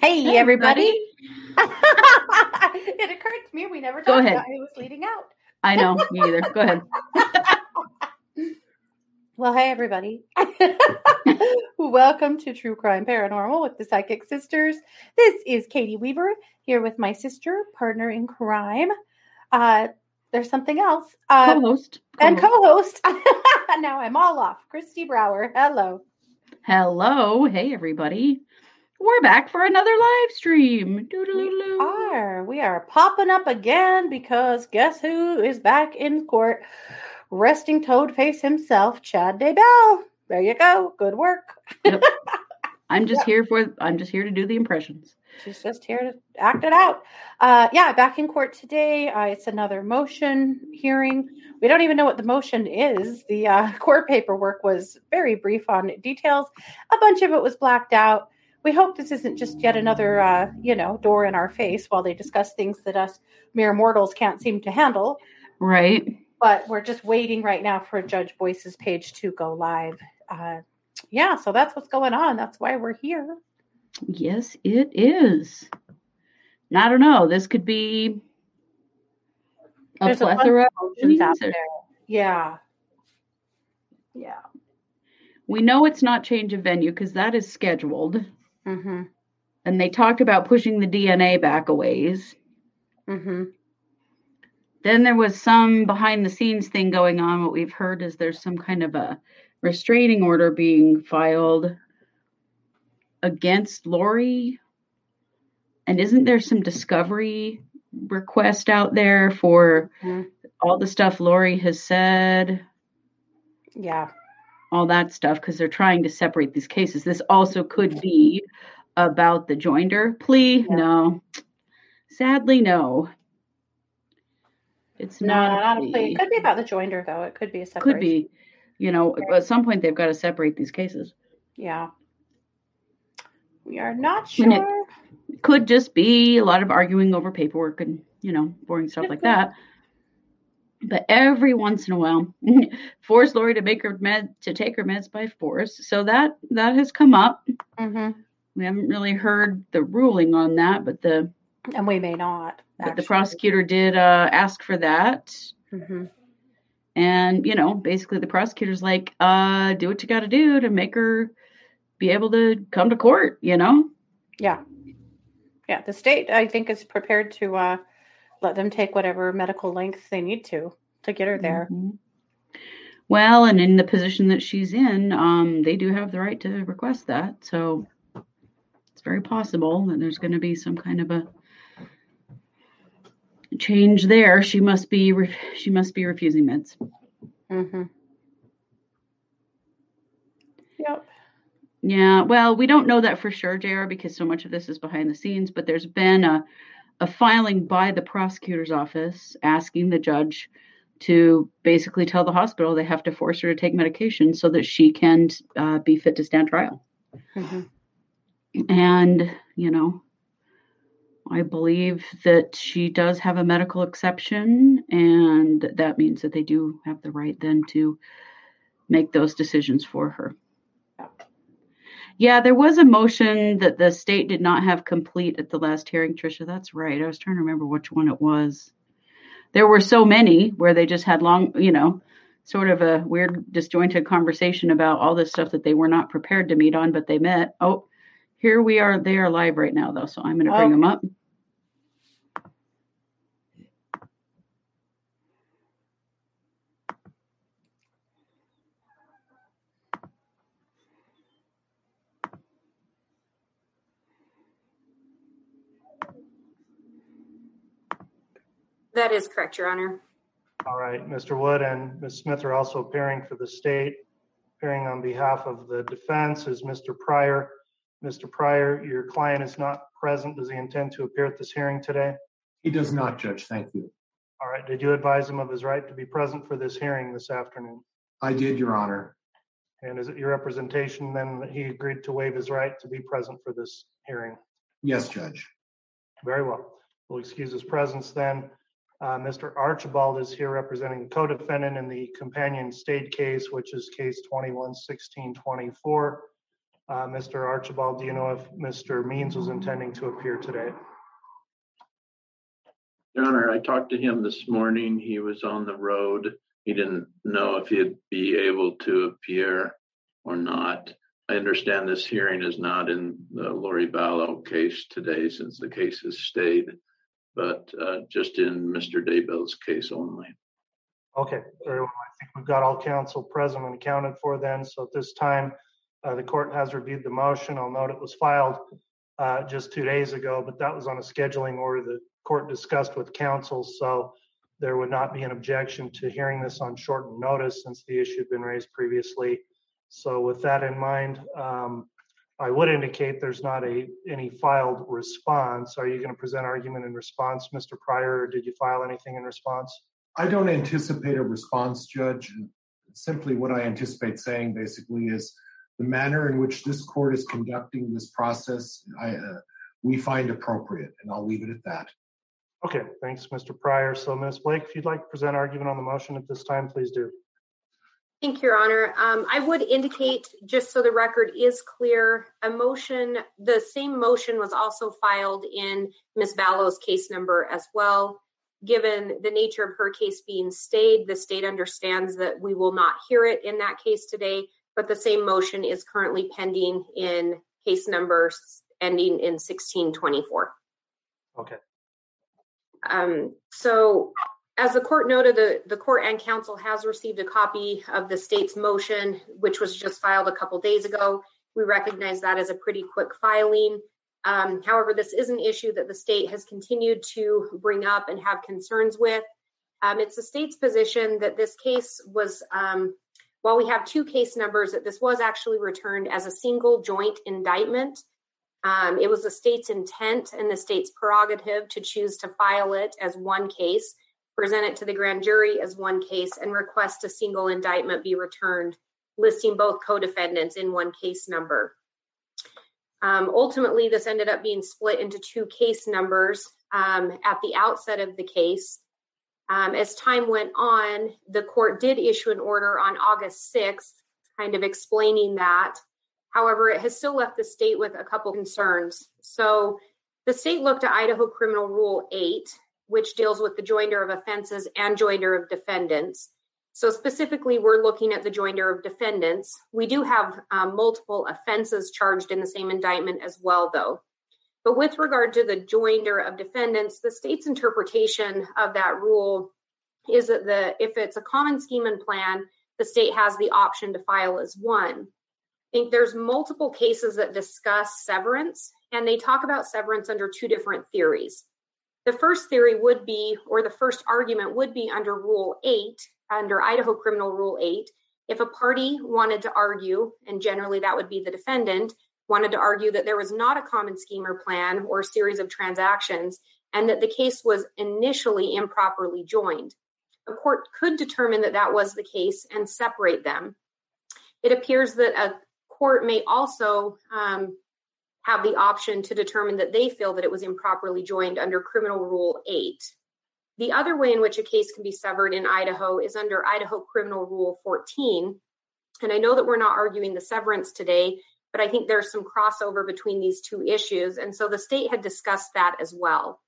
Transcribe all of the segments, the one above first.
Hey, everybody. It occurred to me we never talked about who was leading out. I know, me either. Go ahead. Well, hey, everybody. Welcome to True Crime Paranormal with the Psychic Sisters. This is Katie Weaver here with my sister, partner in crime. There's something else. Co-host. Now I'm all off. Christy Brower. Hello. Hello. Hey, everybody. We're back for another live stream. We are. We are popping up again because guess who is back in court? Resting Toadface himself, Chad Daybell. There you go. Good work. Yep. I'm just here to do the impressions. She's just here to act it out. Back in court today. It's another motion hearing. We don't even know what the motion is. The court paperwork was very brief on details. A bunch of it was blacked out. We hope this isn't just yet another, door in our face while they discuss things that us mere mortals can't seem to handle. Right. But we're just waiting right now for Judge Boyce's page to go live. So that's what's going on. That's why we're here. Yes, it is. And I don't know. This could be a plethora of options out there. Yeah. Yeah. We know it's not change of venue because that is scheduled. Mm-hmm. And they talked about pushing the DNA back a ways. Mm-hmm. Then there was some behind the scenes thing going on. What we've heard is there's some kind of a restraining order being filed against Lori. And isn't there some discovery request out there for all the stuff Lori has said? Yeah. All that stuff, because they're trying to separate these cases. This also could be about the joinder plea. Yeah. No. Sadly, no. It's not a plea. It could be about the joinder, though. It could be a separation. Could be. At some point, they've got to separate these cases. Yeah. We are not sure. And it could just be a lot of arguing over paperwork and, boring stuff like that. But every once in a while, force Lori to take her meds by force. So that has come up. Mm-hmm. We haven't really heard the ruling on that, and we may not. But the prosecutor did ask for that. Mm-hmm. And basically, the prosecutor's like, "Do what you got to do to make her be able to come to court." Yeah, yeah. The state, I think, is prepared to. Let them take whatever medical lengths they need to get her there. Mm-hmm. Well, and in the position that she's in, they do have the right to request that. So it's very possible that there's going to be some kind of a change there. She must be refusing meds. Mm-hmm. Yep. Yeah. Well, we don't know that for sure, JR, because so much of this is behind the scenes, but there's been a filing by the prosecutor's office asking the judge to basically tell the hospital they have to force her to take medication so that she can be fit to stand trial. Mm-hmm. And, I believe that she does have a medical exception, and that means that they do have the right then to make those decisions for her. Yeah, there was a motion that the state did not have complete at the last hearing, Tricia. That's right. I was trying to remember which one it was. There were so many where they just had long, sort of a weird disjointed conversation about all this stuff that they were not prepared to meet on, but they met. Oh, here we are. They are live right now, though, so I'm going to bring them up. That is correct, Your Honor. All right. Mr. Wood and Ms. Smith are also appearing for the state. Appearing on behalf of the defense is Mr. Pryor. Mr. Pryor, your client is not present. Does he intend to appear at this hearing today? He does not, Judge. Thank you. All right. Did you advise him of his right to be present for this hearing this afternoon? I did, Your Honor. And is it your representation then that he agreed to waive his right to be present for this hearing? Yes, Judge. Very well. We'll excuse his presence then. Mr. Archibald is here representing the co-defendant in the companion state case, which is case 21-1624. Mr. Archibald, do you know if Mr. Means was intending to appear today? Your Honor, I talked to him this morning. He was on the road. He didn't know if he'd be able to appear or not. I understand this hearing is not in the Lori Vallow case today since the case has stayed, but just in Mr. Daybell's case only. Okay, very well. I think we've got all counsel present and accounted for then. So at this time, the court has reviewed the motion. I'll note it was filed just 2 days ago, but that was on a scheduling order the court discussed with counsel. So there would not be an objection to hearing this on shortened notice since the issue had been raised previously. So with that in mind, I would indicate there's not any filed response. Are you going to present argument in response, Mr. Pryor, or did you file anything in response? I don't anticipate a response, Judge. Simply what I anticipate saying basically is the manner in which this court is conducting this process, we find appropriate, and I'll leave it at that. Okay, thanks, Mr. Pryor. So Ms. Blake, if you'd like to present argument on the motion at this time, please do. Thank you, Your Honor. I would indicate, just so the record is clear, a motion, the same motion was also filed in Ms. Vallow's case number as well. Given the nature of her case being stayed, the state understands that we will not hear it in that case today, but the same motion is currently pending in case number ending in 1624. Okay. So, as the court noted, the court and counsel has received a copy of the state's motion, which was just filed a couple days ago. We recognize that as a pretty quick filing. However, this is an issue that the state has continued to bring up and have concerns with. It's the state's position that this case was, while we have two case numbers, that this was actually returned as a single joint indictment. It was the state's intent and the state's prerogative to choose to file it as one case, present it to the grand jury as one case, and request a single indictment be returned, listing both co-defendants in one case number. Ultimately, this ended up being split into two case numbers at the outset of the case. As time went on, the court did issue an order on August 6th, kind of explaining that. However, it has still left the state with a couple concerns. So the state looked at Idaho Criminal Rule 8, which deals with the joinder of offenses and joinder of defendants. So specifically, we're looking at the joinder of defendants. We do have multiple offenses charged in the same indictment as well, though. But with regard to the joinder of defendants, the state's interpretation of that rule is that if it's a common scheme and plan, the state has the option to file as one. I think there's multiple cases that discuss severance, and they talk about severance under two different theories. The first theory would be, or the first argument would be under Rule 8, under Idaho Criminal Rule 8, if a party wanted to argue, and generally that would be the defendant, wanted to argue that there was not a common scheme or plan or series of transactions, and that the case was initially improperly joined. A court could determine that that was the case and separate them. It appears that a court may also have the option to determine that they feel that it was improperly joined under Criminal Rule 8. The other way in which a case can be severed in Idaho is under Idaho Criminal Rule 14. And I know that we're not arguing the severance today, but I think there's some crossover between these two issues. And so the state had discussed that as well.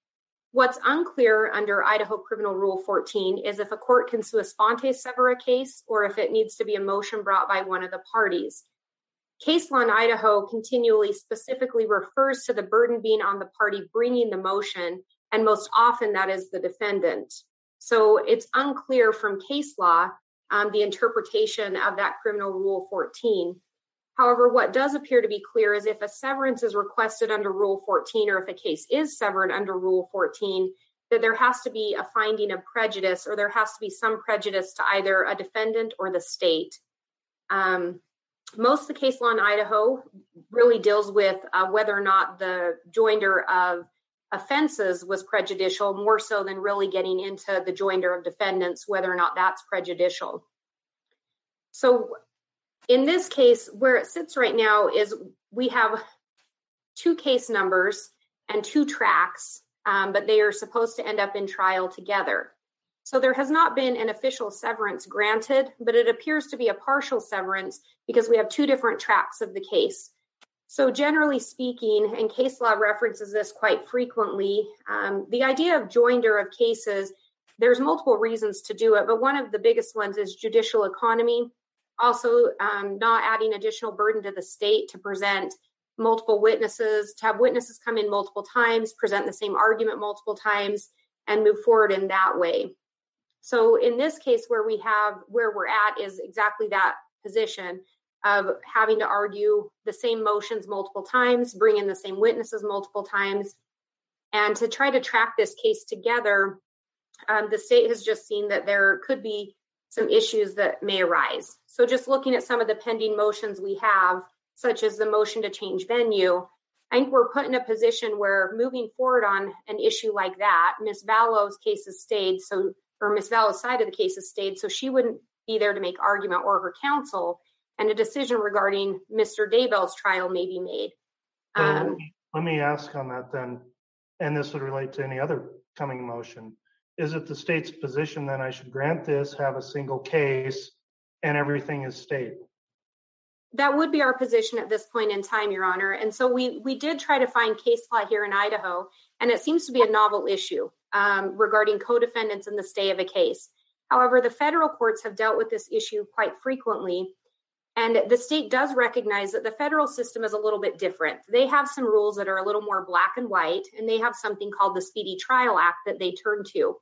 What's unclear under Idaho Criminal Rule 14 is if a court can sua sponte sever a case or if it needs to be a motion brought by one of the parties. Case law in Idaho continually specifically refers to the burden being on the party bringing the motion, and most often that is the defendant. So it's unclear from case law the interpretation of that Criminal Rule 14. However, what does appear to be clear is if a severance is requested under Rule 14 or if a case is severed under Rule 14, that there has to be a finding of prejudice, or there has to be some prejudice to either a defendant or the state. Most of the case law in Idaho really deals with whether or not the joinder of offenses was prejudicial, more so than really getting into the joinder of defendants, whether or not that's prejudicial. So in this case, where it sits right now is we have two case numbers and two tracks, but they are supposed to end up in trial together. So there has not been an official severance granted, but it appears to be a partial severance because we have two different tracks of the case. So generally speaking, and case law references this quite frequently, the idea of joinder of cases, there's multiple reasons to do it, but one of the biggest ones is judicial economy. Also, not adding additional burden to the state to present multiple witnesses, to have witnesses come in multiple times, present the same argument multiple times, and move forward in that way. So in this case, where we're at is exactly that position of having to argue the same motions multiple times, bring in the same witnesses multiple times, and to try to track this case together. The state has just seen that there could be some issues that may arise. So just looking at some of the pending motions we have, such as the motion to change venue, I think we're put in a position where moving forward on an issue like that, Ms. Vallow's case has stayed, or Ms. Vallow's side of the case has stayed, so she wouldn't be there to make argument, or her counsel, and a decision regarding Mr. Daybell's trial may be made. Let me ask on that then, and this would relate to any other coming motion. Is it the state's position then I should grant this, have a single case, and everything is state? That would be our position at this point in time, Your Honor. And so we did try to find case law here in Idaho, and it seems to be a novel issue regarding co-defendants in the stay of a case. However, the federal courts have dealt with this issue quite frequently, and the state does recognize that the federal system is a little bit different. They have some rules that are a little more black and white, and they have something called the Speedy Trial Act that they turn to.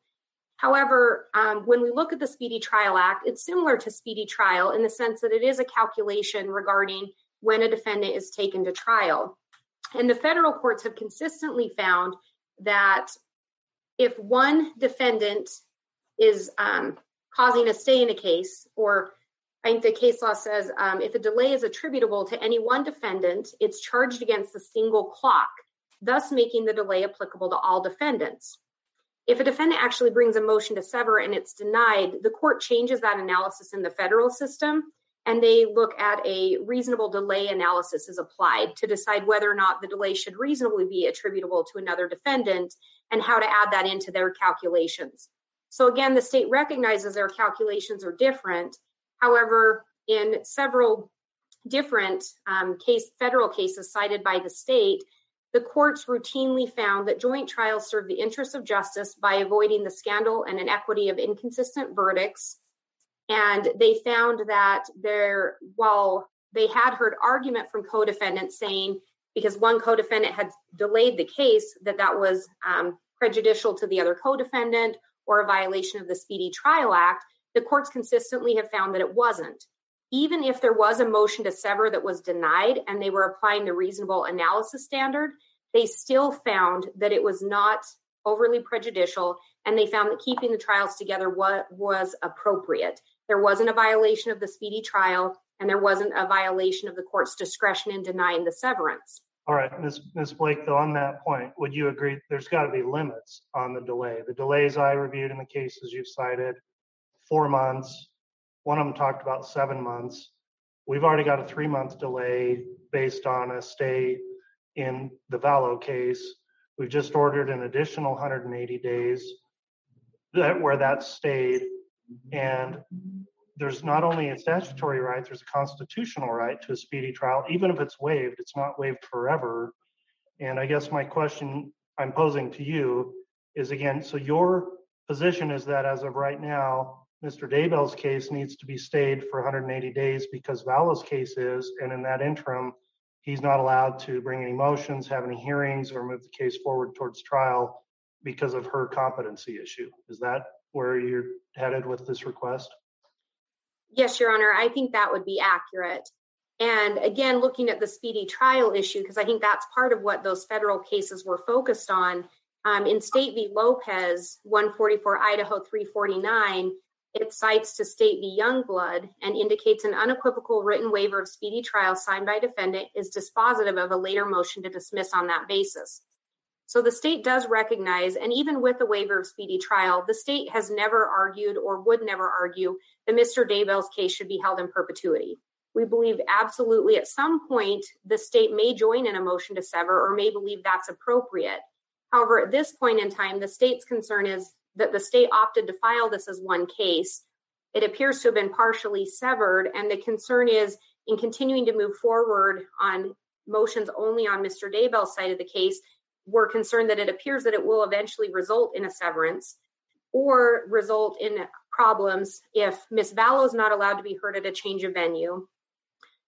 However, when we look at the Speedy Trial Act, it's similar to speedy trial in the sense that it is a calculation regarding when a defendant is taken to trial. And the federal courts have consistently found that if one defendant is causing a stay in a case, or I think the case law says if a delay is attributable to any one defendant, it's charged against a single clock, thus making the delay applicable to all defendants. If a defendant actually brings a motion to sever and it's denied, the court changes that analysis in the federal system, and they look at a reasonable delay analysis is applied to decide whether or not the delay should reasonably be attributable to another defendant and how to add that into their calculations. So again, the state recognizes their calculations are different. However, in several different federal cases cited by the state, the courts routinely found that joint trials serve the interests of justice by avoiding the scandal and inequity of inconsistent verdicts. And they found that while they had heard argument from co-defendants saying, because one co-defendant had delayed the case, that was prejudicial to the other co-defendant or a violation of the Speedy Trial Act, the courts consistently have found that it wasn't. Even if there was a motion to sever that was denied and they were applying the reasonable analysis standard, they still found that it was not overly prejudicial, and they found that keeping the trials together was appropriate. There wasn't a violation of the speedy trial, and there wasn't a violation of the court's discretion in denying the severance. All right, Ms. Blake, though, on that point, would you agree there's got to be limits on the delay? The delays I reviewed in the cases you've cited, 4 months. One of them talked about 7 months. We've already got a 3-month delay based on a stay in the Vallow case. We've just ordered an additional 180 days where that stayed. And there's not only a statutory right, there's a constitutional right to a speedy trial. Even if it's waived, it's not waived forever. And I guess my question I'm posing to you is, again, so your position is that as of right now, Mr. Daybell's case needs to be stayed for 180 days because Vallow's case is, and in that interim, he's not allowed to bring any motions, have any hearings, or move the case forward towards trial because of her competency issue. Is that where you're headed with this request? Yes, Your Honor. I think that would be accurate. And again, looking at the speedy trial issue, because I think that's part of what those federal cases were focused on, In State v. Lopez, 144 Idaho 349, it cites to State v. Youngblood and indicates an unequivocal written waiver of speedy trial signed by defendant is dispositive of a later motion to dismiss on that basis. So the state does recognize, and even with the waiver of speedy trial, the state has never argued or would never argue that Mr. Daybell's case should be held in perpetuity. We believe absolutely at some point the state may join in a motion to sever or may believe that's appropriate. However, at this point in time, the state's concern is that the state opted to file this as one case. It appears to have been partially severed, and the concern is in continuing to move forward on motions only on Mr. Daybell's side of the case, we're concerned that it appears that it will eventually result in a severance or result in problems if Ms. Vallow is not allowed to be heard at a change of venue.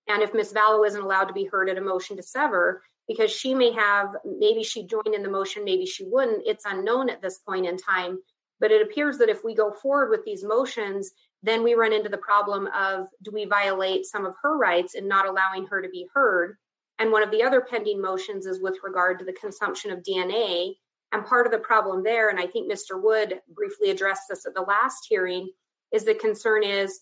And if Ms. Vallow isn't allowed to be heard at a motion to sever, because she may have, maybe she joined in the motion, maybe she wouldn't, it's unknown at this point in time. But it appears that if we go forward with these motions, then we run into the problem of, do we violate some of her rights in not allowing her to be heard? And one of the other pending motions is with regard to the consumption of DNA. And part of the problem there, and I think Mr. Wood briefly addressed this at the last hearing, is the concern is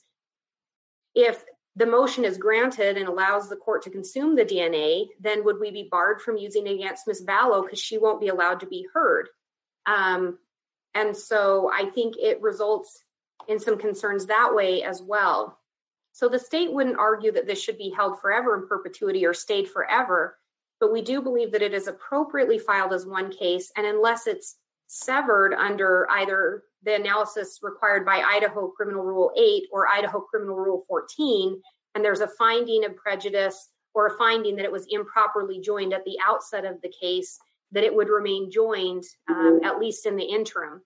if the motion is granted and allows the court to consume the DNA, then would we be barred from using it against Ms. Vallow because she won't be allowed to be heard? And so I think it results in some concerns that way as well. So the state wouldn't argue that this should be held forever in perpetuity or stayed forever, but we do believe that it is appropriately filed as one case. And unless it's severed under either the analysis required by Idaho Criminal Rule 8 or Idaho Criminal Rule 14, and there's a finding of prejudice or a finding that it was improperly joined at the outset of the case, that it would remain joined, at least in the interim.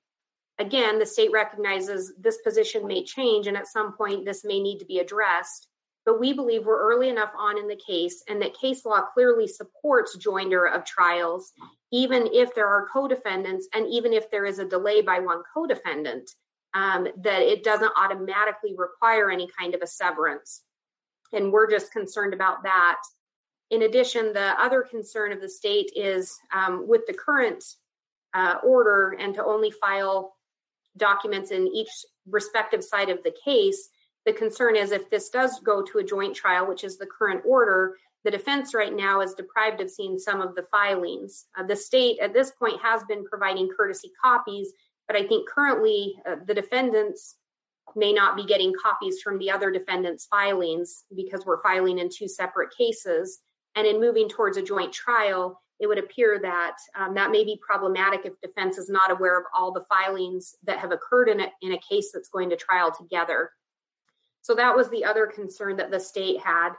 Again, the state recognizes this position may change, and at some point this may need to be addressed, but we believe we're early enough on in the case and that case law clearly supports joinder of trials, even if there are co-defendants and even if there is a delay by one co-defendant, that it doesn't automatically require any kind of a severance. And we're just concerned about that. In addition, the other concern of the state is with the current order and to only file documents in each respective side of the case, the concern is if this does go to a joint trial, which is the current order, the defense right now is deprived of seeing some of the filings. The state at this point has been providing courtesy copies, but I think currently the defendants may not be getting copies from the other defendants' filings because we're filing in two separate cases. And in moving towards a joint trial, it would appear that that may be problematic if defense is not aware of all the filings that have occurred in a case that's going to trial together. So that was the other concern that the state had.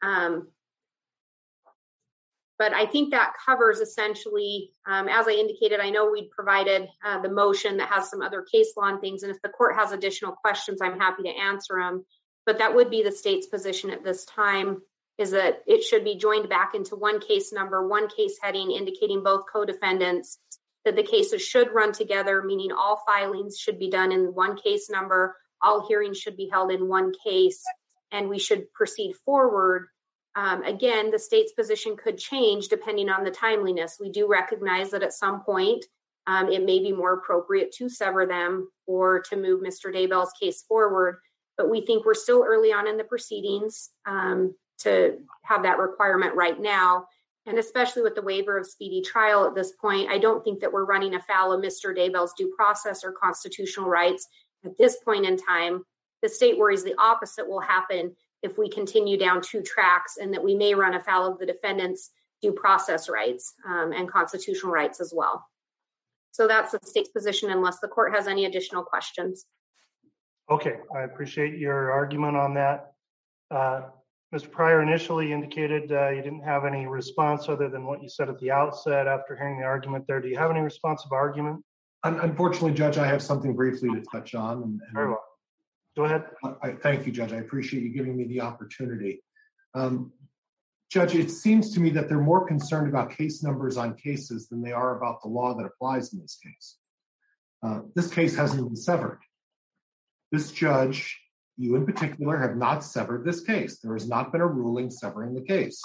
But I think that covers essentially, as I indicated, I know we'd provided the motion that has some other case law and things. And if the court has additional questions, I'm happy to answer them. But that would be the state's position at this time, is that it should be joined back into one case number, one case heading, indicating both co-defendants, that the cases should run together, meaning all filings should be done in one case number, all hearings should be held in one case, and we should proceed forward. Again, the state's position could change depending on the timeliness. We do recognize that at some point, it may be more appropriate to sever them or to move Mr. Daybell's case forward, but we think we're still early on in the proceedings, to have that requirement right now. And especially with the waiver of speedy trial at this point, I don't think that we're running afoul of Mr. Daybell's due process or constitutional rights at this point in time. The state worries the opposite will happen if we continue down two tracks and that we may run afoul of the defendant's due process rights and constitutional rights as well. So that's the state's position unless the court has any additional questions. Okay, I appreciate your argument on that. Mr. Pryor initially indicated you didn't have any response other than what you said at the outset after hearing the argument there. Do you have any responsive argument? Unfortunately, Judge, I have something briefly to touch on. Very well. Go ahead. Thank you, Judge. I appreciate you giving me the opportunity. Judge, it seems to me that they're more concerned about case numbers on cases than they are about the law that applies in this case. This case hasn't been severed. This judge, you in particular, have not severed this case. There has not been a ruling severing the case.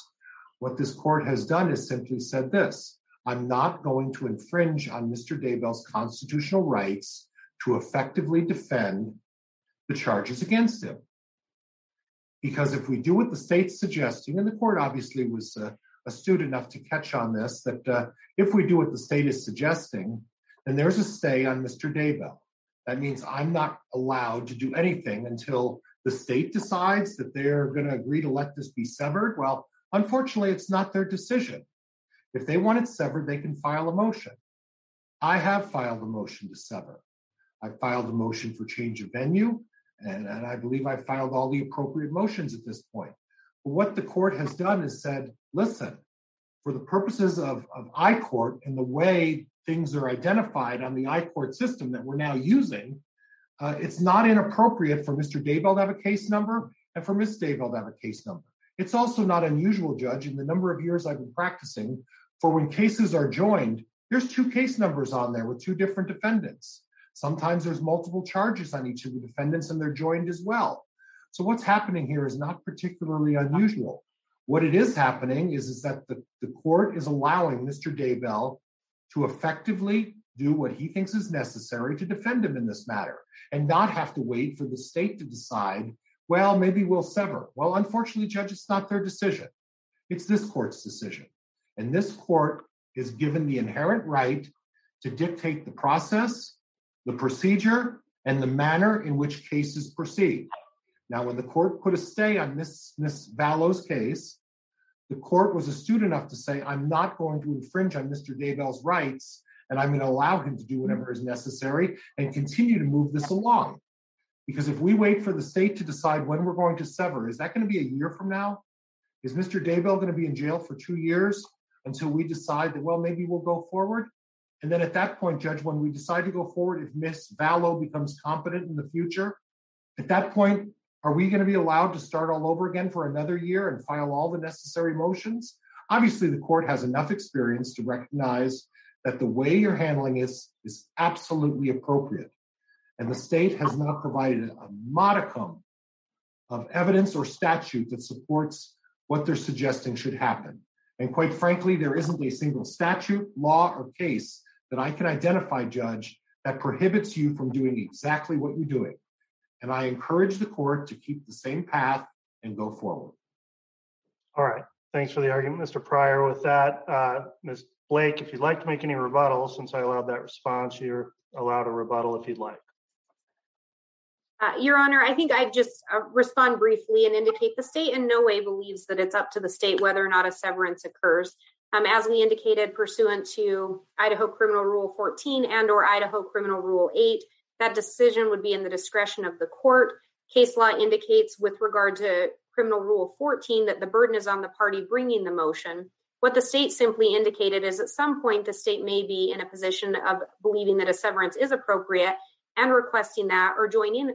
What this court has done is simply said this: I'm not going to infringe on Mr. Daybell's constitutional rights to effectively defend the charges against him. Because if we do what the state's suggesting, and the court obviously was astute enough to catch on this, that if we do what the state is suggesting, then there's a stay on Mr. Daybell. That means I'm not allowed to do anything until the state decides that they're going to agree to let this be severed. Well, unfortunately, it's not their decision. If they want it severed, they can file a motion. I have filed a motion to sever. I filed a motion for change of venue, and I believe I filed all the appropriate motions at this point. But what the court has done is said, listen, for the purposes of iCourt and the way things are identified on the iCourt system that we're now using, it's not inappropriate for Mr. Daybell to have a case number and for Ms. Daybell to have a case number. It's also not unusual, Judge, in the number of years I've been practicing, for when cases are joined, there's two case numbers on there with two different defendants. Sometimes there's multiple charges on each of the defendants and they're joined as well. So what's happening here is not particularly unusual. What it is happening is that the court is allowing Mr. Daybell to effectively do what he thinks is necessary to defend him in this matter and not have to wait for the state to decide, well, maybe we'll sever. Well, unfortunately, Judge, it's not their decision. It's this court's decision. And this court is given the inherent right to dictate the process, the procedure, and the manner in which cases proceed. Now, when the court put a stay on Ms. Vallow's case, the court was astute enough to say, I'm not going to infringe on Mr. Daybell's rights, and I'm going to allow him to do whatever is necessary and continue to move this along. Because if we wait for the state to decide when we're going to sever, is that going to be a year from now? Is Mr. Daybell going to be in jail for 2 years until we decide that, well, maybe we'll go forward? And then at that point, Judge, when we decide to go forward, if Ms. Vallow becomes competent in the future, at that point, are we going to be allowed to start all over again for another year and file all the necessary motions? Obviously, the court has enough experience to recognize that the way you're handling this is absolutely appropriate. And the state has not provided a modicum of evidence or statute that supports what they're suggesting should happen. And quite frankly, there isn't a single statute, law, or case that I can identify, Judge, that prohibits you from doing exactly what you're doing. And I encourage the court to keep the same path and go forward. All right. Thanks for the argument, Mr. Pryor. With that, Ms. Blake, if you'd like to make any rebuttal, since I allowed that response, you're allowed a rebuttal if you'd like. Your Honor, I think I'd just respond briefly and indicate the state in no way believes that it's up to the state whether or not a severance occurs. As we indicated, pursuant to Idaho Criminal Rule 14 and or Idaho Criminal Rule 8, that decision would be in the discretion of the court. Case law indicates with regard to Criminal Rule 14 that the burden is on the party bringing the motion. What the state simply indicated is at some point the state may be in a position of believing that a severance is appropriate and requesting that or joining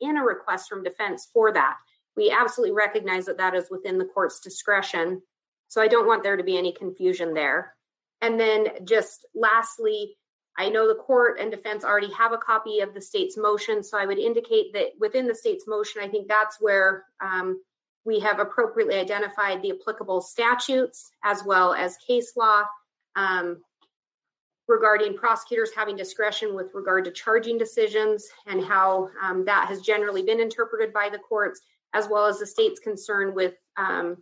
in a request from defense for that. We absolutely recognize that that is within the court's discretion. So I don't want there to be any confusion there. And then just lastly, I know the court and defense already have a copy of the state's motion. So I would indicate that within the state's motion, I think that's where we have appropriately identified the applicable statutes as well as case law regarding prosecutors having discretion with regard to charging decisions and how that has generally been interpreted by the courts, as well as the state's concern with the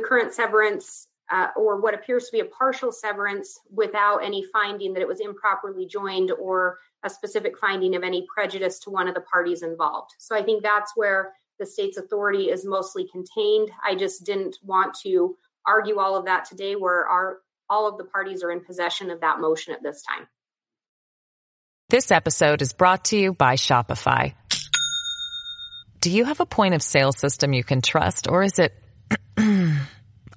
current severance or what appears to be a partial severance without any finding that it was improperly joined or a specific finding of any prejudice to one of the parties involved. So I think that's where the state's authority is mostly contained. I just didn't want to argue all of that today where all of the parties are in possession of that motion at this time. This episode is brought to you by Shopify. Do you have a point of sale system you can trust, or is it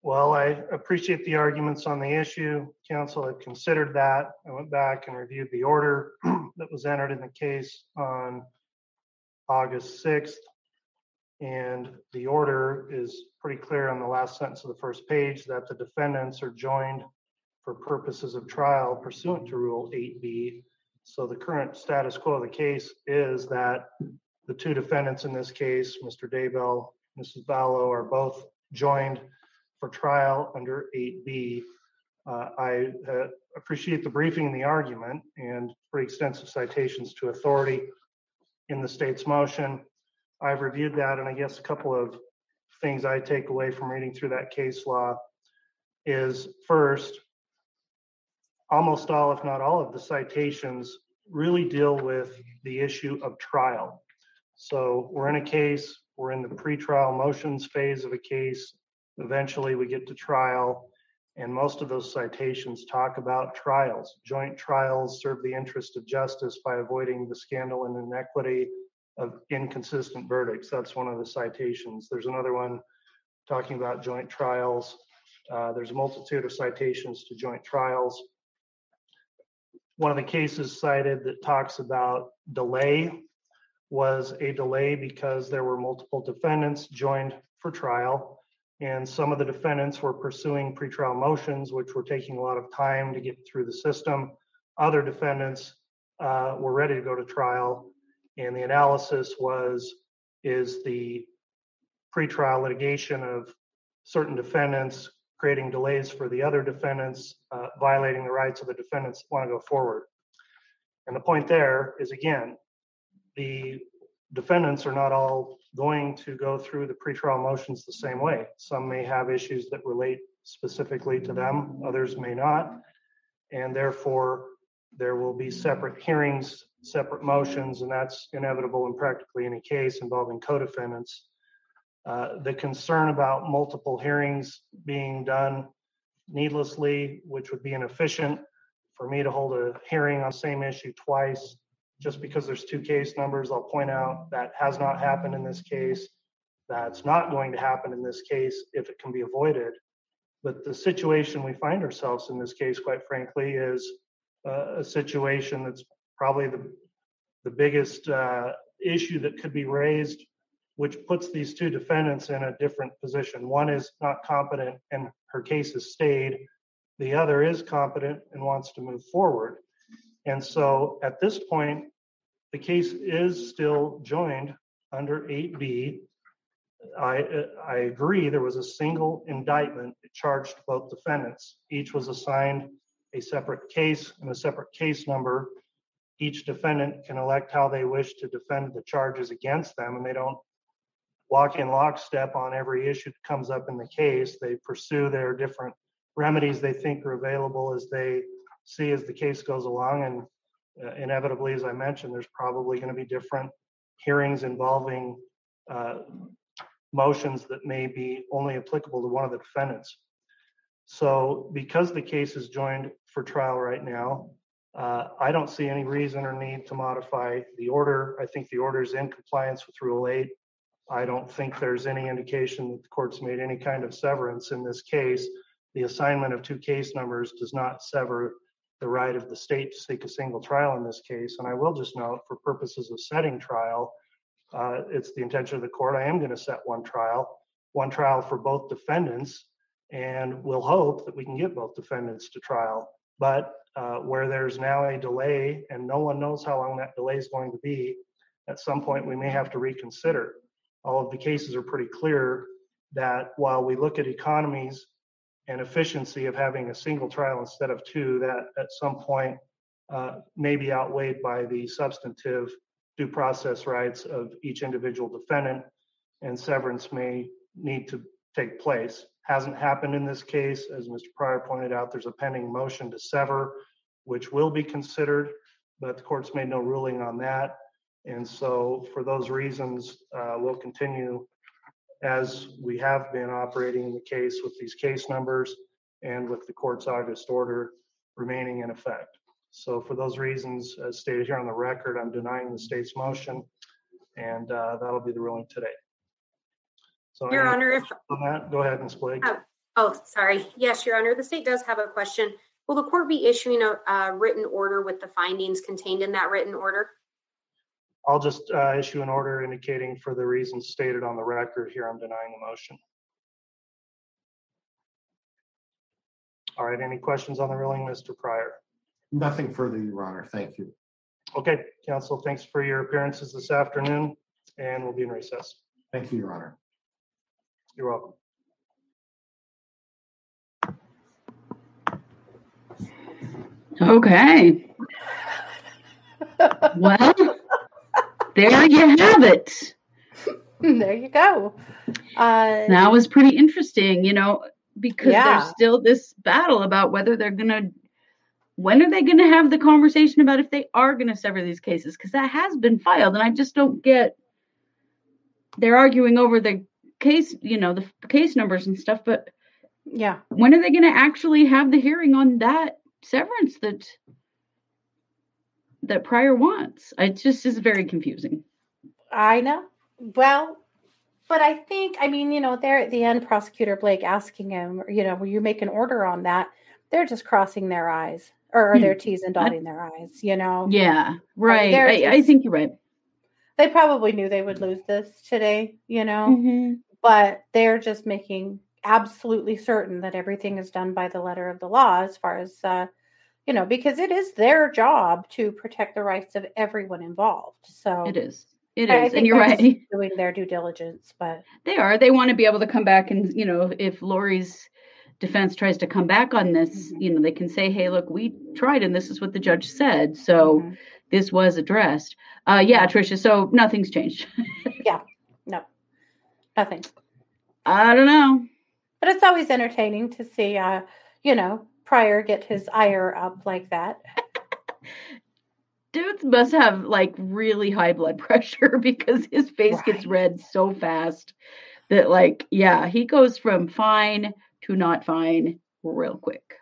Well, I appreciate the arguments on the issue. Counsel had considered that. I went back and reviewed the order that was entered in the case on August 6th. And the order is pretty clear on the last sentence of the first page that the defendants are joined for purposes of trial pursuant to Rule 8B. So the current status quo of the case is that the two defendants in this case, Mr. Daybell, Mrs. Vallow, are both joined for trial under 8B. I appreciate the briefing and the argument and pretty extensive citations to authority in the state's motion. I've reviewed that, and I guess a couple of things I take away from reading through that case law is, first, almost all, if not all, of the citations really deal with the issue of trial. So we're in a case, we're in the pretrial motions phase of a case, eventually we get to trial, and most of those citations talk about trials. Joint trials serve the interest of justice by avoiding the scandal and inequity of inconsistent verdicts. That's one of the citations. There's another one talking about joint trials. There's a multitude of citations to joint trials. One of the cases cited that talks about delay was a delay because there were multiple defendants joined for trial, and some of the defendants were pursuing pretrial motions, which were taking a lot of time to get through the system. Other defendants were ready to go to trial, and the analysis was, is the pretrial litigation of certain defendants creating delays for the other defendants, violating the rights of the defendants that want to go forward. And the point there is, again, the defendants are not all going to go through the pretrial motions the same way. Some may have issues that relate specifically to them, others may not, and therefore there will be separate hearings, separate motions, and that's inevitable in practically any case involving co-defendants. The concern about multiple hearings being done needlessly, which would be inefficient for me to hold a hearing on the same issue twice, just because there's two case numbers, I'll point out that has not happened in this case, that's not going to happen in this case if it can be avoided. But the situation we find ourselves in this case, quite frankly, is a situation that's probably the biggest issue that could be raised, which puts these two defendants in a different position. One is not competent and her case is stayed. The other is competent and wants to move forward. And so at this point, the case is still joined under 8B. I agree there was a single indictment that charged both defendants. Each was assigned a separate case and a separate case number. Each defendant can elect how they wish to defend the charges against them, and they don't walk in lockstep on every issue that comes up in the case. They pursue their different remedies they think are available as they see as the case goes along, and inevitably, as I mentioned, there's probably going to be different hearings involving motions that may be only applicable to one of the defendants. So because the case is joined for trial right now, I don't see any reason or need to modify the order. I think the order is in compliance with Rule 8. I don't think there's any indication that the court's made any kind of severance in this case. The assignment of two case numbers does not sever the right of the state to seek a single trial in this case. And I will just note, for purposes of setting trial, it's the intention of the court, I am going to set one trial for both defendants, and we'll hope that we can get both defendants to trial. But where there's now a delay and no one knows how long that delay is going to be, at some point we may have to reconsider. All of the cases are pretty clear that while we look at economies and efficiency of having a single trial instead of two, that at some point may be outweighed by the substantive due process rights of each individual defendant, and severance may need to take place. Hasn't happened in this case. As Mr. Pryor pointed out, there's a pending motion to sever, which will be considered, but the court's made no ruling on that. And so for those reasons, we'll continue as we have been operating the case with these case numbers and with the court's August order remaining in effect. So for those reasons, as stated here on the record, I'm denying the state's motion, and that'll be the ruling today. So Your Honor, if on that, go ahead, Ms. Blake. Sorry. Yes, Your Honor, the state does have a question. Will the court be issuing a written order with the findings contained in that written order? I'll just issue an order indicating for the reasons stated on the record here, I'm denying the motion. All right, any questions on the ruling, Mr. Pryor? Nothing further, Your Honor. Thank you. Okay, counsel, thanks for your appearances this afternoon, and we'll be in recess. Thank you, Your Honor. You're welcome. Okay. Well, there you have it. There you go. That was pretty interesting, you know, because there's still this battle about whether they're going to, when are they going to have the conversation about if they are going to sever these cases? Because that has been filed, and I just don't get, they're arguing over the case, you know, the case numbers and stuff, but yeah, when are they going to actually have the hearing on that severance that Pryor wants? It just is very confusing. I know. Well, but I think, I mean, you know, there at the end, Prosecutor Blake asking him, you know, will you make an order on that? They're just crossing their I's or their T's and dotting their I's, you know? Yeah, right. I think you're right. They probably knew they would lose this today, you know, but they're just making absolutely certain that everything is done by the letter of the law as far as, you know, because it is their job to protect the rights of everyone involved. So it is. It is. And you're right. Doing their due diligence, but they are. They want to be able to come back and, you know, if Lori's defense tries to come back on this, you know, they can say, hey, look, we tried and this is what the judge said. So this was addressed. Yeah, Tricia. So nothing's changed. Yeah. No, nothing. I don't know. But it's always entertaining to see, you know, Pryor get his ire up like that. Dudes must have like really high blood pressure because his face gets red so fast that like, yeah, he goes from fine to not fine real quick.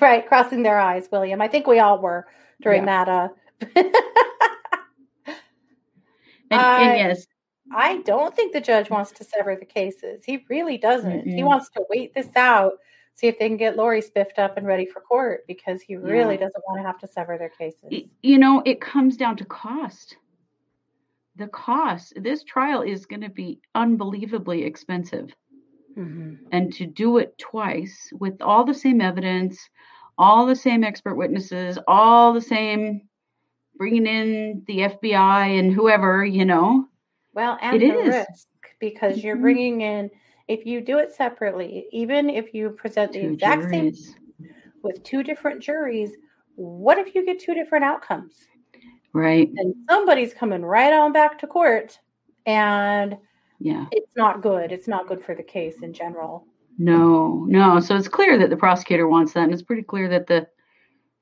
Right. Crossing their eyes, William. I think we all were during that. And yes. I don't think the judge wants to sever the cases. He really doesn't. He wants to wait this out, see if they can get Lori spiffed up and ready for court, because he really doesn't want to have to sever their cases. You know, it comes down to cost. The cost. This trial is going to be unbelievably expensive. And to do it twice with all the same evidence, all the same expert witnesses, all the same bringing in the FBI and whoever, you know. Well, and the risk, because you're bringing in, if you do it separately, even if you present the exact same with two different juries, what if you get two different outcomes? Right. And somebody's coming right on back to court, and it's not good. It's not good for the case in general. No. So it's clear that the prosecutor wants that, and it's pretty clear that the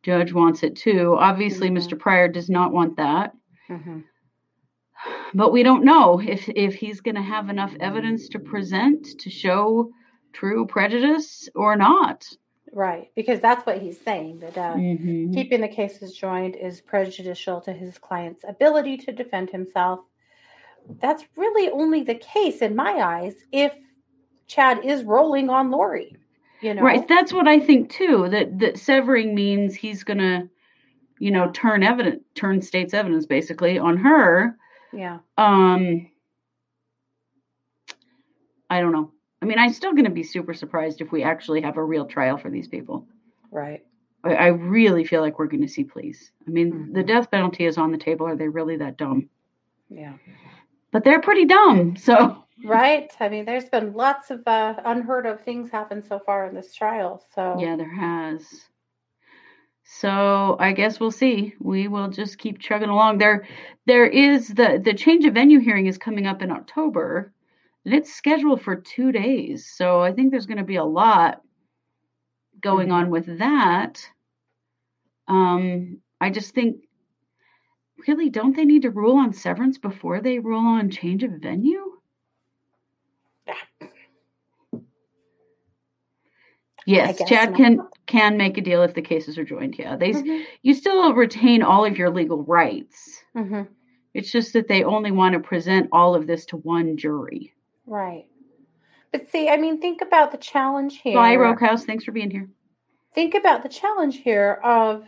judge wants it too. Obviously, Mr. Pryor does not want that. But we don't know if he's going to have enough evidence to present to show true prejudice or not. Right, because that's what he's saying, that keeping the cases joined is prejudicial to his client's ability to defend himself. That's really only the case, in my eyes, if Chad is rolling on Lori. You know? Right, that's what I think, too, that severing means he's going to, you know, turn state's evidence, basically, on her. Yeah. I don't know. I mean, I'm still going to be super surprised if we actually have a real trial for these people. Right. I really feel like we're going to see pleas. I mean, the death penalty is on the table. Are they really that dumb? Yeah. But they're pretty dumb. So. Right. I mean, there's been lots of unheard of things happen so far in this trial. So. Yeah, there has. So I guess we'll see. We will just keep chugging along. There is the change of venue hearing is coming up in October, and it's scheduled for 2 days. So I think there's going to be a lot going on with that. I just think, really, don't they need to rule on severance before they rule on change of venue? Yes, Chad can make a deal if the cases are joined. Yeah, you still retain all of your legal rights. It's just that they only want to present all of this to one jury. Right. But see, I mean, think about the challenge here. Bye, Rokehouse. Thanks for being here. Think about the challenge here of,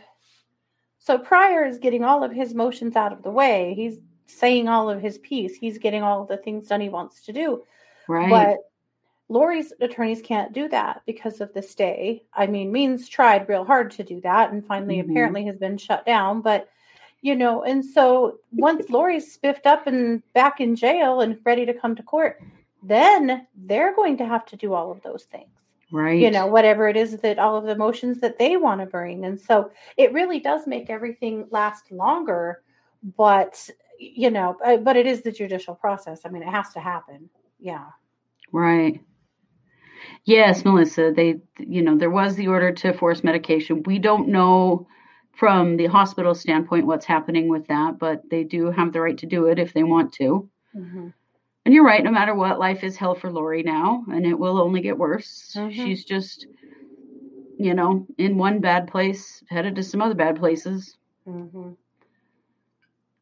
so Pryor is getting all of his motions out of the way. He's saying all of his piece. He's getting all the things done he wants to do. Right. But Lori's attorneys can't do that because of the stay. I mean, Means tried real hard to do that and finally apparently has been shut down. But, you know, and so once Lori's spiffed up and back in jail and ready to come to court, then they're going to have to do all of those things. Right. You know, whatever it is that all of the motions that they want to bring. And so it really does make everything last longer. But, you know, but it is the judicial process. I mean, it has to happen. Yeah. Right. Yes, Melissa, they, you know, there was the order to force medication. We don't know from the hospital standpoint what's happening with that, but they do have the right to do it if they want to. Mm-hmm. And you're right, no matter what, life is hell for Lori now, and it will only get worse. Mm-hmm. She's just, you know, in one bad place, headed to some other bad places. Mm-hmm.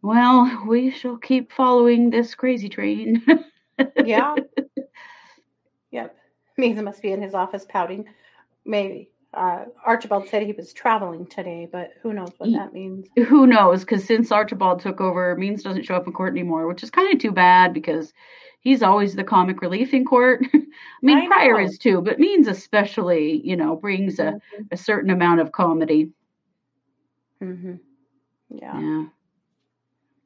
Well, we shall keep following this crazy train. Yeah. Yep. Means it must be in his office pouting. Maybe. Archibald said he was traveling today, but who knows what that means. Who knows? Because since Archibald took over, Means doesn't show up in court anymore, which is kind of too bad because he's always the comic relief in court. I mean, I Pryor is too, but Means especially, you know, brings a certain amount of comedy. Mm-hmm. Yeah. Yeah.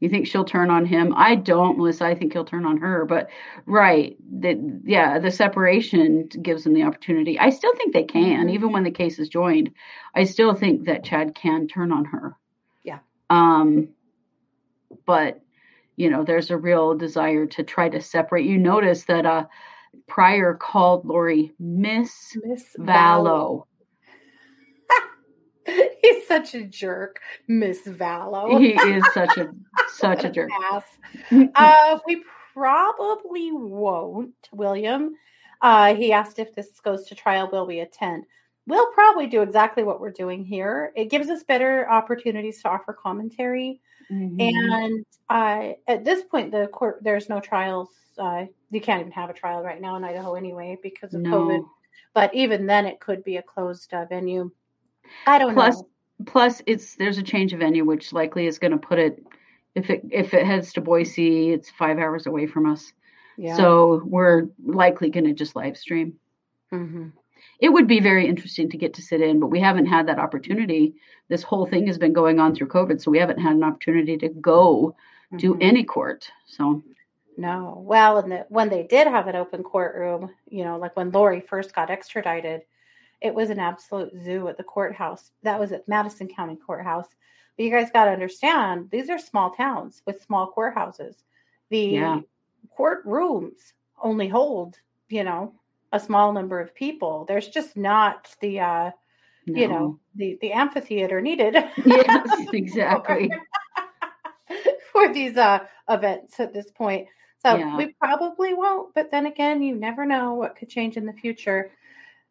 You think she'll turn on him? I don't, Melissa. I think he'll turn on her. But, right, the separation gives them the opportunity. I still think they can, even when the case is joined. I still think that Chad can turn on her. Yeah. But, you know, there's a real desire to try to separate. You notice that Pryor called Lori Miss Vallow. He's such a jerk, Miss Vallow. He is such a jerk. We probably won't, William. He asked if this goes to trial, will we attend? We'll probably do exactly what we're doing here. It gives us better opportunities to offer commentary. Mm-hmm. And at this point, the court, there's no trials. You can't even have a trial right now in Idaho anyway because of COVID. But even then, it could be a closed venue. I don't know. Plus, there's a change of venue, which likely is going to put it. If it heads to Boise, it's 5 hours away from us. Yeah. So we're likely going to just live stream. Mm-hmm. It would be very interesting to get to sit in, but we haven't had that opportunity. This whole thing has been going on through COVID, so we haven't had an opportunity to go to any court. So. No. Well, and when they did have an open courtroom, you know, like when Lori first got extradited, it was an absolute zoo at the courthouse. That was at Madison County Courthouse. But you guys got to understand, these are small towns with small courthouses. The courtrooms only hold, you know, a small number of people. There's just not the, you know, the amphitheater needed. Yes, exactly. for these events at this point. So we probably won't. But then again, you never know what could change in the future.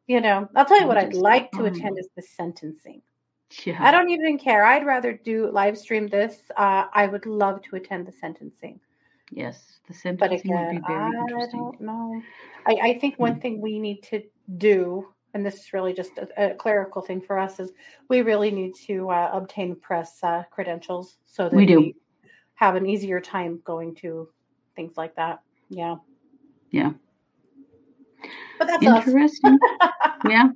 You know, I'll tell you what I'd like to attend is the sentencing. Yeah. I don't even care. I'd rather do live stream this. I would love to attend the sentencing. Yes, the sentencing would be very interesting. I don't know. I think one thing we need to do, and this is really just a clerical thing for us, is we really need to obtain press credentials so that we have an easier time going to things like that. Yeah. Yeah. But that's interesting. Yeah.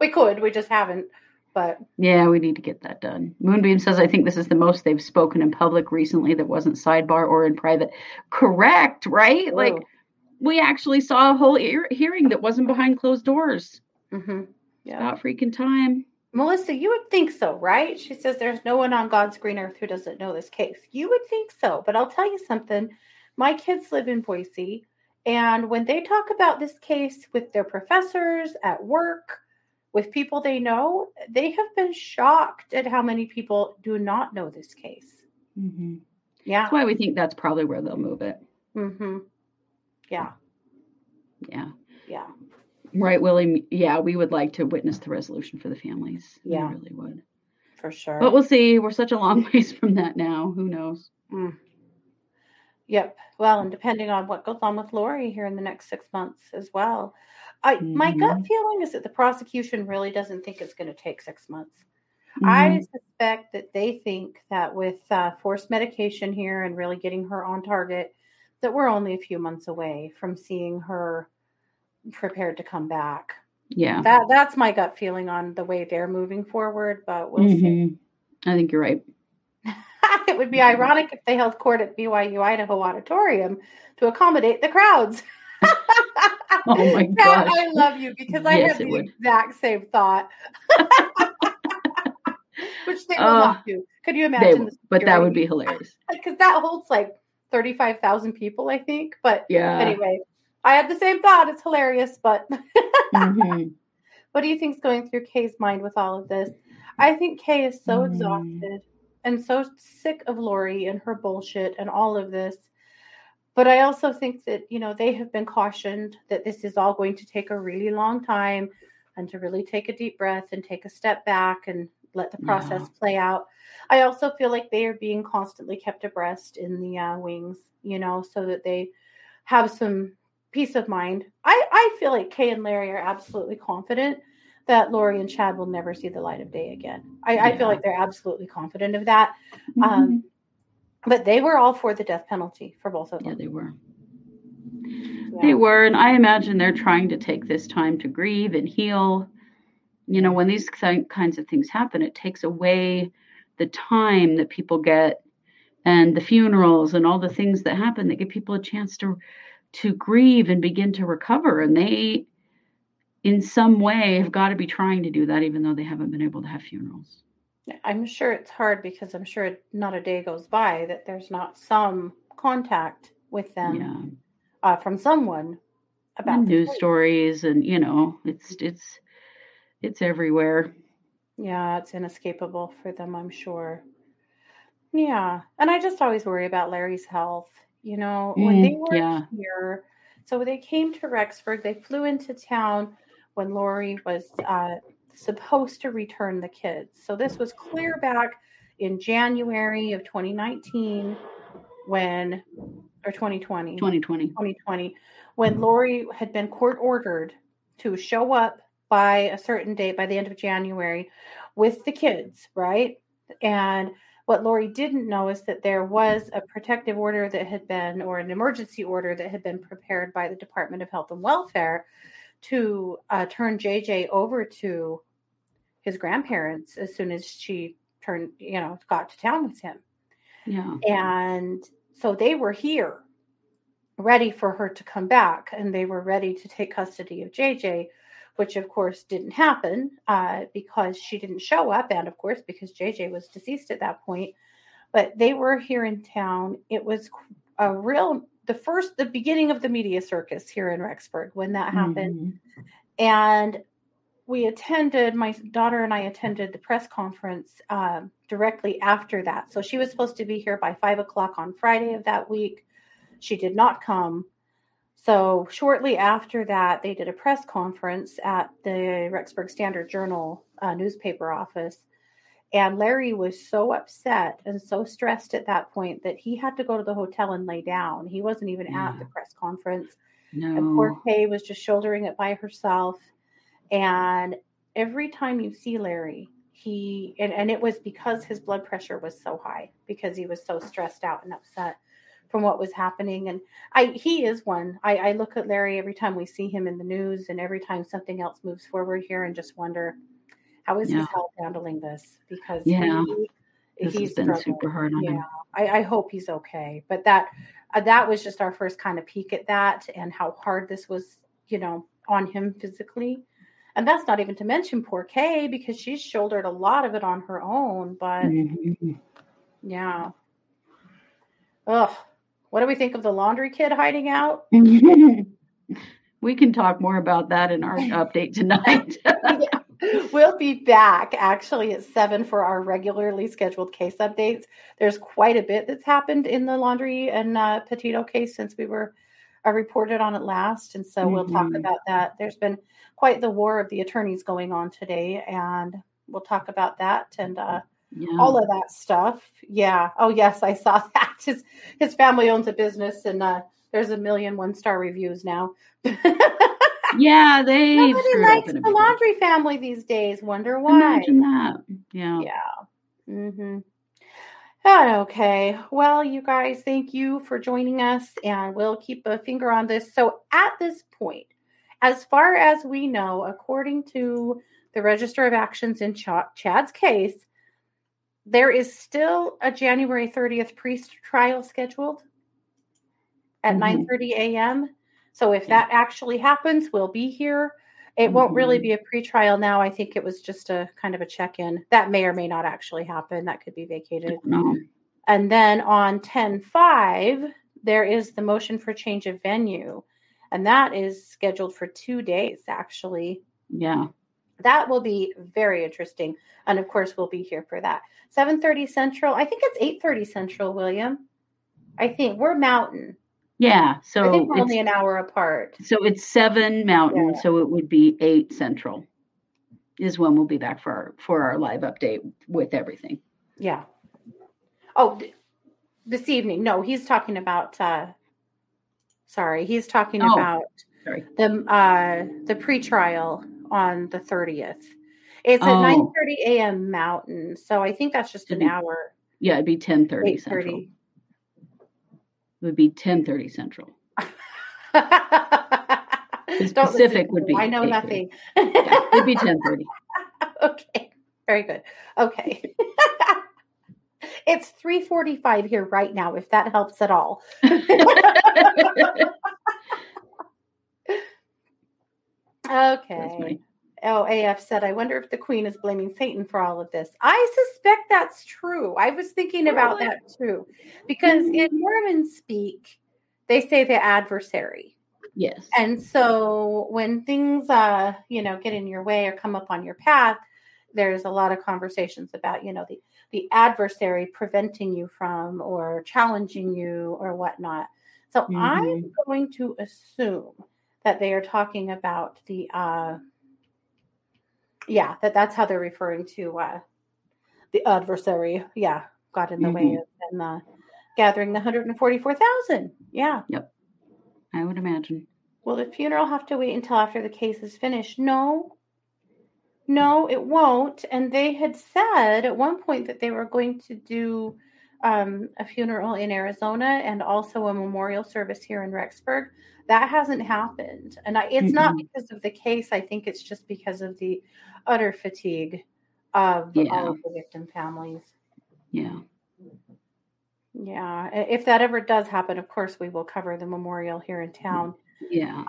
We could. We just haven't. But yeah, we need to get that done. Moonbeam says, I think this is the most they've spoken in public recently that wasn't sidebar or in private. Correct, right? Ooh. Like, we actually saw a whole hearing that wasn't behind closed doors. Mm-hmm. Yeah. About freaking time. Melissa, you would think so, right? She says, there's no one on God's green earth who doesn't know this case. You would think so. But I'll tell you something. My kids live in Boise. And when they talk about this case with their professors at work, with people they know, they have been shocked at how many people do not know this case. Mm-hmm. Yeah. That's why we think that's probably where they'll move it. Mm-hmm. Yeah. Yeah. Yeah. Right, Willie? Yeah, we would like to witness the resolution for the families. Yeah. We really would. For sure. But we'll see. We're such a long ways from that now. Who knows? Mm. Yep. Well, and depending on what goes on with Lori here in the next 6 months as well. My gut feeling is that the prosecution really doesn't think it's going to take 6 months. Mm-hmm. I suspect that they think that with forced medication here and really getting her on target, that we're only a few months away from seeing her prepared to come back. Yeah. That's my gut feeling on the way they're moving forward, but we'll see. I think you're right. It would be ironic if they held court at BYU Idaho Auditorium to accommodate the crowds. Oh my gosh. I love you because I had the exact same thought. Which they will not do. Could you imagine? But that would be hilarious. Because that holds like 35,000 people, I think. But anyway, I had the same thought. It's hilarious, but what do you think's going through Kay's mind with all of this? I think Kay is so exhausted and so sick of Lori and her bullshit and all of this. But I also think that, you know, they have been cautioned that this is all going to take a really long time and to really take a deep breath and take a step back and let the process play out. I also feel like they are being constantly kept abreast in the wings, you know, so that they have some peace of mind. I feel like Kay and Larry are absolutely confident that Lori and Chad will never see the light of day again. I feel like they're absolutely confident of that. But they were all for the death penalty for both of them. Yeah, they were. Yeah. They were. And I imagine they're trying to take this time to grieve and heal. You know, when these kinds of things happen, it takes away the time that people get and the funerals and all the things that happen that give people a chance to grieve and begin to recover. And they, in some way, have got to be trying to do that, even though they haven't been able to have funerals. I'm sure it's hard because I'm sure not a day goes by that there's not some contact with them from someone about and news stories. And, you know, it's everywhere. Yeah, it's inescapable for them, I'm sure. Yeah. And I just always worry about Larry's health. You know, when they were here, so they came to Rexburg, they flew into town when Lori was supposed to return the kids. So this was clear back in January of 2019 when, or 2020. 2020. When Lori had been court ordered to show up by a certain date, by the end of January, with the kids, right? And what Lori didn't know is that there was a protective order that had been, or an emergency order that had been prepared by the Department of Health and Welfare to turn JJ over to his grandparents as soon as she turned, you know, got to town with him. Yeah. And so they were here ready for her to come back and they were ready to take custody of JJ, which of course didn't happen because she didn't show up. And of course, because JJ was deceased at that point, but they were here in town. It was the beginning of the media circus here in Rexburg when that happened. And my daughter and I attended the press conference directly after that. So she was supposed to be here by 5:00 on Friday of that week. She did not come. So shortly after that, they did a press conference at the Rexburg Standard Journal newspaper office. And Larry was so upset and so stressed at that point that he had to go to the hotel and lay down. He wasn't even at the press conference. No. And poor Kay was just shouldering it by herself. And every time you see Larry, and it was because his blood pressure was so high because he was so stressed out and upset from what was happening. And he is one. I look at Larry every time we see him in the news and every time something else moves forward here and just wonder, how is his health handling this? Because he's been super hard on him. I hope he's okay. But that was just our first kind of peek at that and how hard this was, you know, on him physically. And that's not even to mention poor Kay because she's shouldered a lot of it on her own. But ugh. What do we think of the Laundrie kid hiding out? We can talk more about that in our update tonight. We'll be back actually at 7 for our regularly scheduled case updates. There's quite a bit that's happened in the Laundrie and Petito case since we were reported on it last. And so we'll talk about that. There's been quite the war of the attorneys going on today. And we'll talk about that and all of that stuff. Yeah. Oh, yes, I saw that. His family owns a business, and there's 1,000,001 star reviews now. Yeah, they. Nobody likes the Laundrie family these days. Wonder why. Imagine that. Yeah. Yeah. Mm-hmm. Okay. Well, you guys, thank you for joining us, and we'll keep a finger on this. So at this point, as far as we know, according to the Register of Actions in Chad's case, there is still a January 30th pre-trial scheduled at 9:30 a.m. So if that actually happens, we'll be here. It won't really be a pre-trial now. I think it was just a kind of a check-in. That may or may not actually happen. That could be vacated. And then on 10-5, there is the motion for change of venue. And that is scheduled for 2 days, actually. Yeah. That will be very interesting. And, of course, we'll be here for that. 7:30 Central. I think it's 8:30 Central, William. I think. We're Mountain. Yeah. So I think we're only an hour apart. So it's 7 Mountain. Yeah. So it would be 8 Central is when we'll be back for our live update with everything. Yeah. Oh, this evening. No, he's talking about... He's talking about the pretrial on the 30th. It's at 9:30 a.m. Mountain, so I think that's just an hour. Yeah, it'd be 10:30 Central. It would be 10:30 Central. Pacific would be. I know nothing. Yeah, it'd be 10:30. Okay, very good. Okay. It's 3:45 here right now, if that helps at all. Okay. Oh, AF said, I wonder if the Queen is blaming Satan for all of this. I suspect that's true. I was thinking about that too. Because in Mormon speak, they say the adversary. Yes. And so when things, get in your way or come up on your path, there's a lot of conversations about, the adversary preventing you from or challenging you or whatnot. So I'm going to assume that they are talking about the, that's how they're referring to the adversary. Yeah, got in the way of them, gathering the 144,000. Yeah. Yep. I would imagine. Will the funeral have to wait until after the case is finished? No, it won't. And they had said at one point that they were going to do a funeral in Arizona and also a memorial service here in Rexburg. That hasn't happened. And it's not because of the case. I think it's just because of the utter fatigue of all of the victim families. Yeah. Yeah. If that ever does happen, of course, we will cover the memorial here in town. Yeah.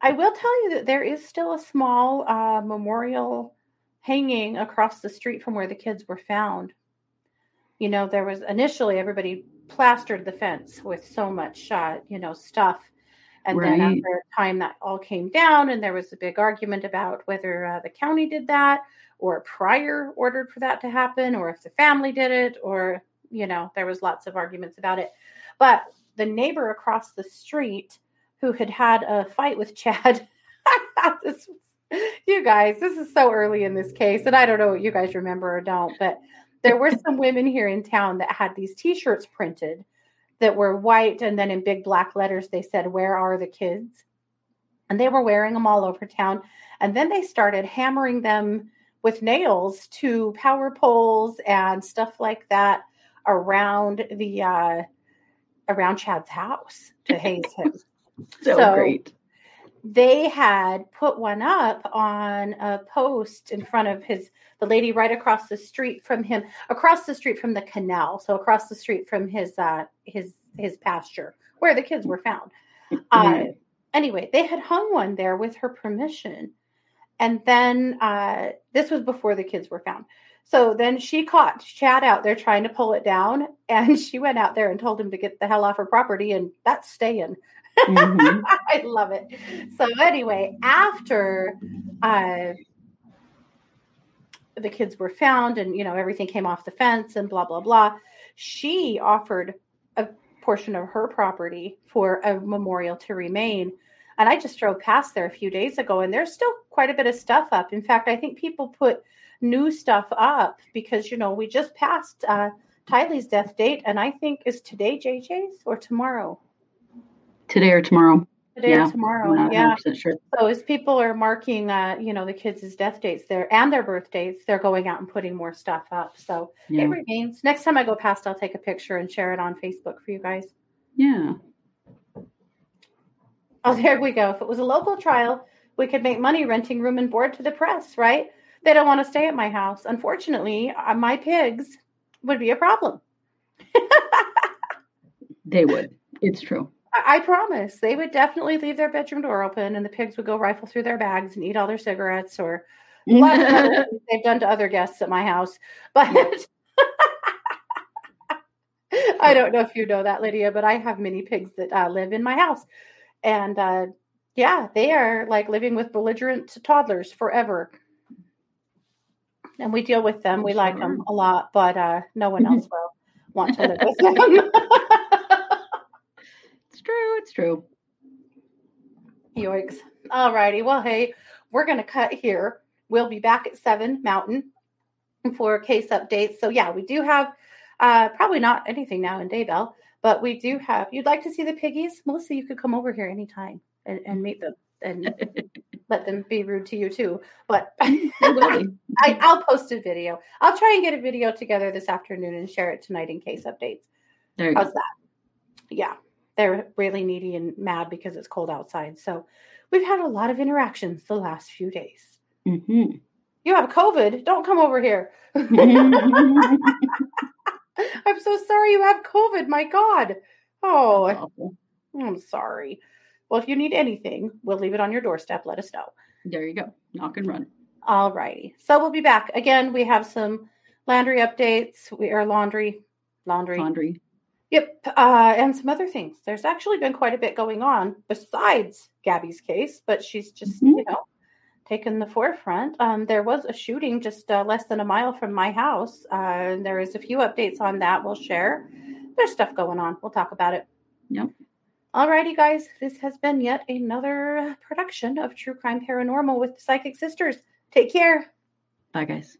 I will tell you that there is still a small memorial hanging across the street from where the kids were found. There was initially everybody plastered the fence with so much, stuff. And then after a time that all came down and there was a big argument about whether the county did that or Pryor ordered for that to happen or if the family did it or, there was lots of arguments about it. But the neighbor across the street who had had a fight with Chad. You guys, this is so early in this case, and I don't know what you guys remember or don't, but there were some women here in town that had these T-shirts printed that were white, and then in big black letters they said, "Where are the kids?" And they were wearing them all over town, and then they started hammering them with nails to power poles and stuff like that around the around Chad's house to haze him. So great. They had put one up on a post in front of the lady right across the street from him, across the street from the canal. So across the street from his pasture where the kids were found. Anyway, they had hung one there with her permission. And then this was before the kids were found. So then she caught Chad out there trying to pull it down. And she went out there and told him to get the hell off her property. And that's staying. I love it. So anyway, after the kids were found and, everything came off the fence and blah, blah, blah, she offered a portion of her property for a memorial to remain. And I just drove past there a few days ago, and there's still quite a bit of stuff up. In fact, I think people put new stuff up because, we just passed Tylee's death date, and I think is today JJ's or tomorrow? Today or tomorrow. Today or tomorrow. I'm not 100% sure. So as people are marking, the kids' death dates there and their birth dates, they're going out and putting more stuff up. So it remains. Next time I go past, I'll take a picture and share it on Facebook for you guys. Yeah. Oh, there we go. If it was a local trial, we could make money renting room and board to the press, right? They don't want to stay at my house. Unfortunately, my pigs would be a problem. They would. It's true. I promise. They would definitely leave their bedroom door open, and the pigs would go rifle through their bags and eat all their cigarettes or a lot of other things they've done to other guests at my house. But I don't know if you know that, Lydia, but I have many pigs that live in my house. And they are like living with belligerent toddlers forever. And we deal with them. We like them a lot, but no one else will want to live with them. It's true. Yoinks. All righty. Well, hey, we're going to cut here. We'll be back at 7 Mountain for case updates. So, we do have probably not anything now in Daybell, but we do have, you'd like to see the piggies? Melissa, you could come over here anytime and meet them and let them be rude to you too. But I'll post a video. I'll try and get a video together this afternoon and share it tonight in case updates. There you go. How's that? Yeah. They're really needy and mad because it's cold outside. So we've had a lot of interactions the last few days. Mm-hmm. You have COVID. Don't come over here. I'm so sorry you have COVID. My God. Oh, I'm sorry. Well, if you need anything, we'll leave it on your doorstep. Let us know. There you go. Knock and run. All righty. So we'll be back. Again, we have some Laundrie updates. We are Laundrie. Yep. And some other things. There's actually been quite a bit going on besides Gabby's case, but she's just, taken the forefront. There was a shooting just less than a mile from my house. And there is a few updates on that we'll share. There's stuff going on. We'll talk about it. Yep. All righty, guys. This has been yet another production of True Crime Paranormal with the Psychic Sisters. Take care. Bye, guys.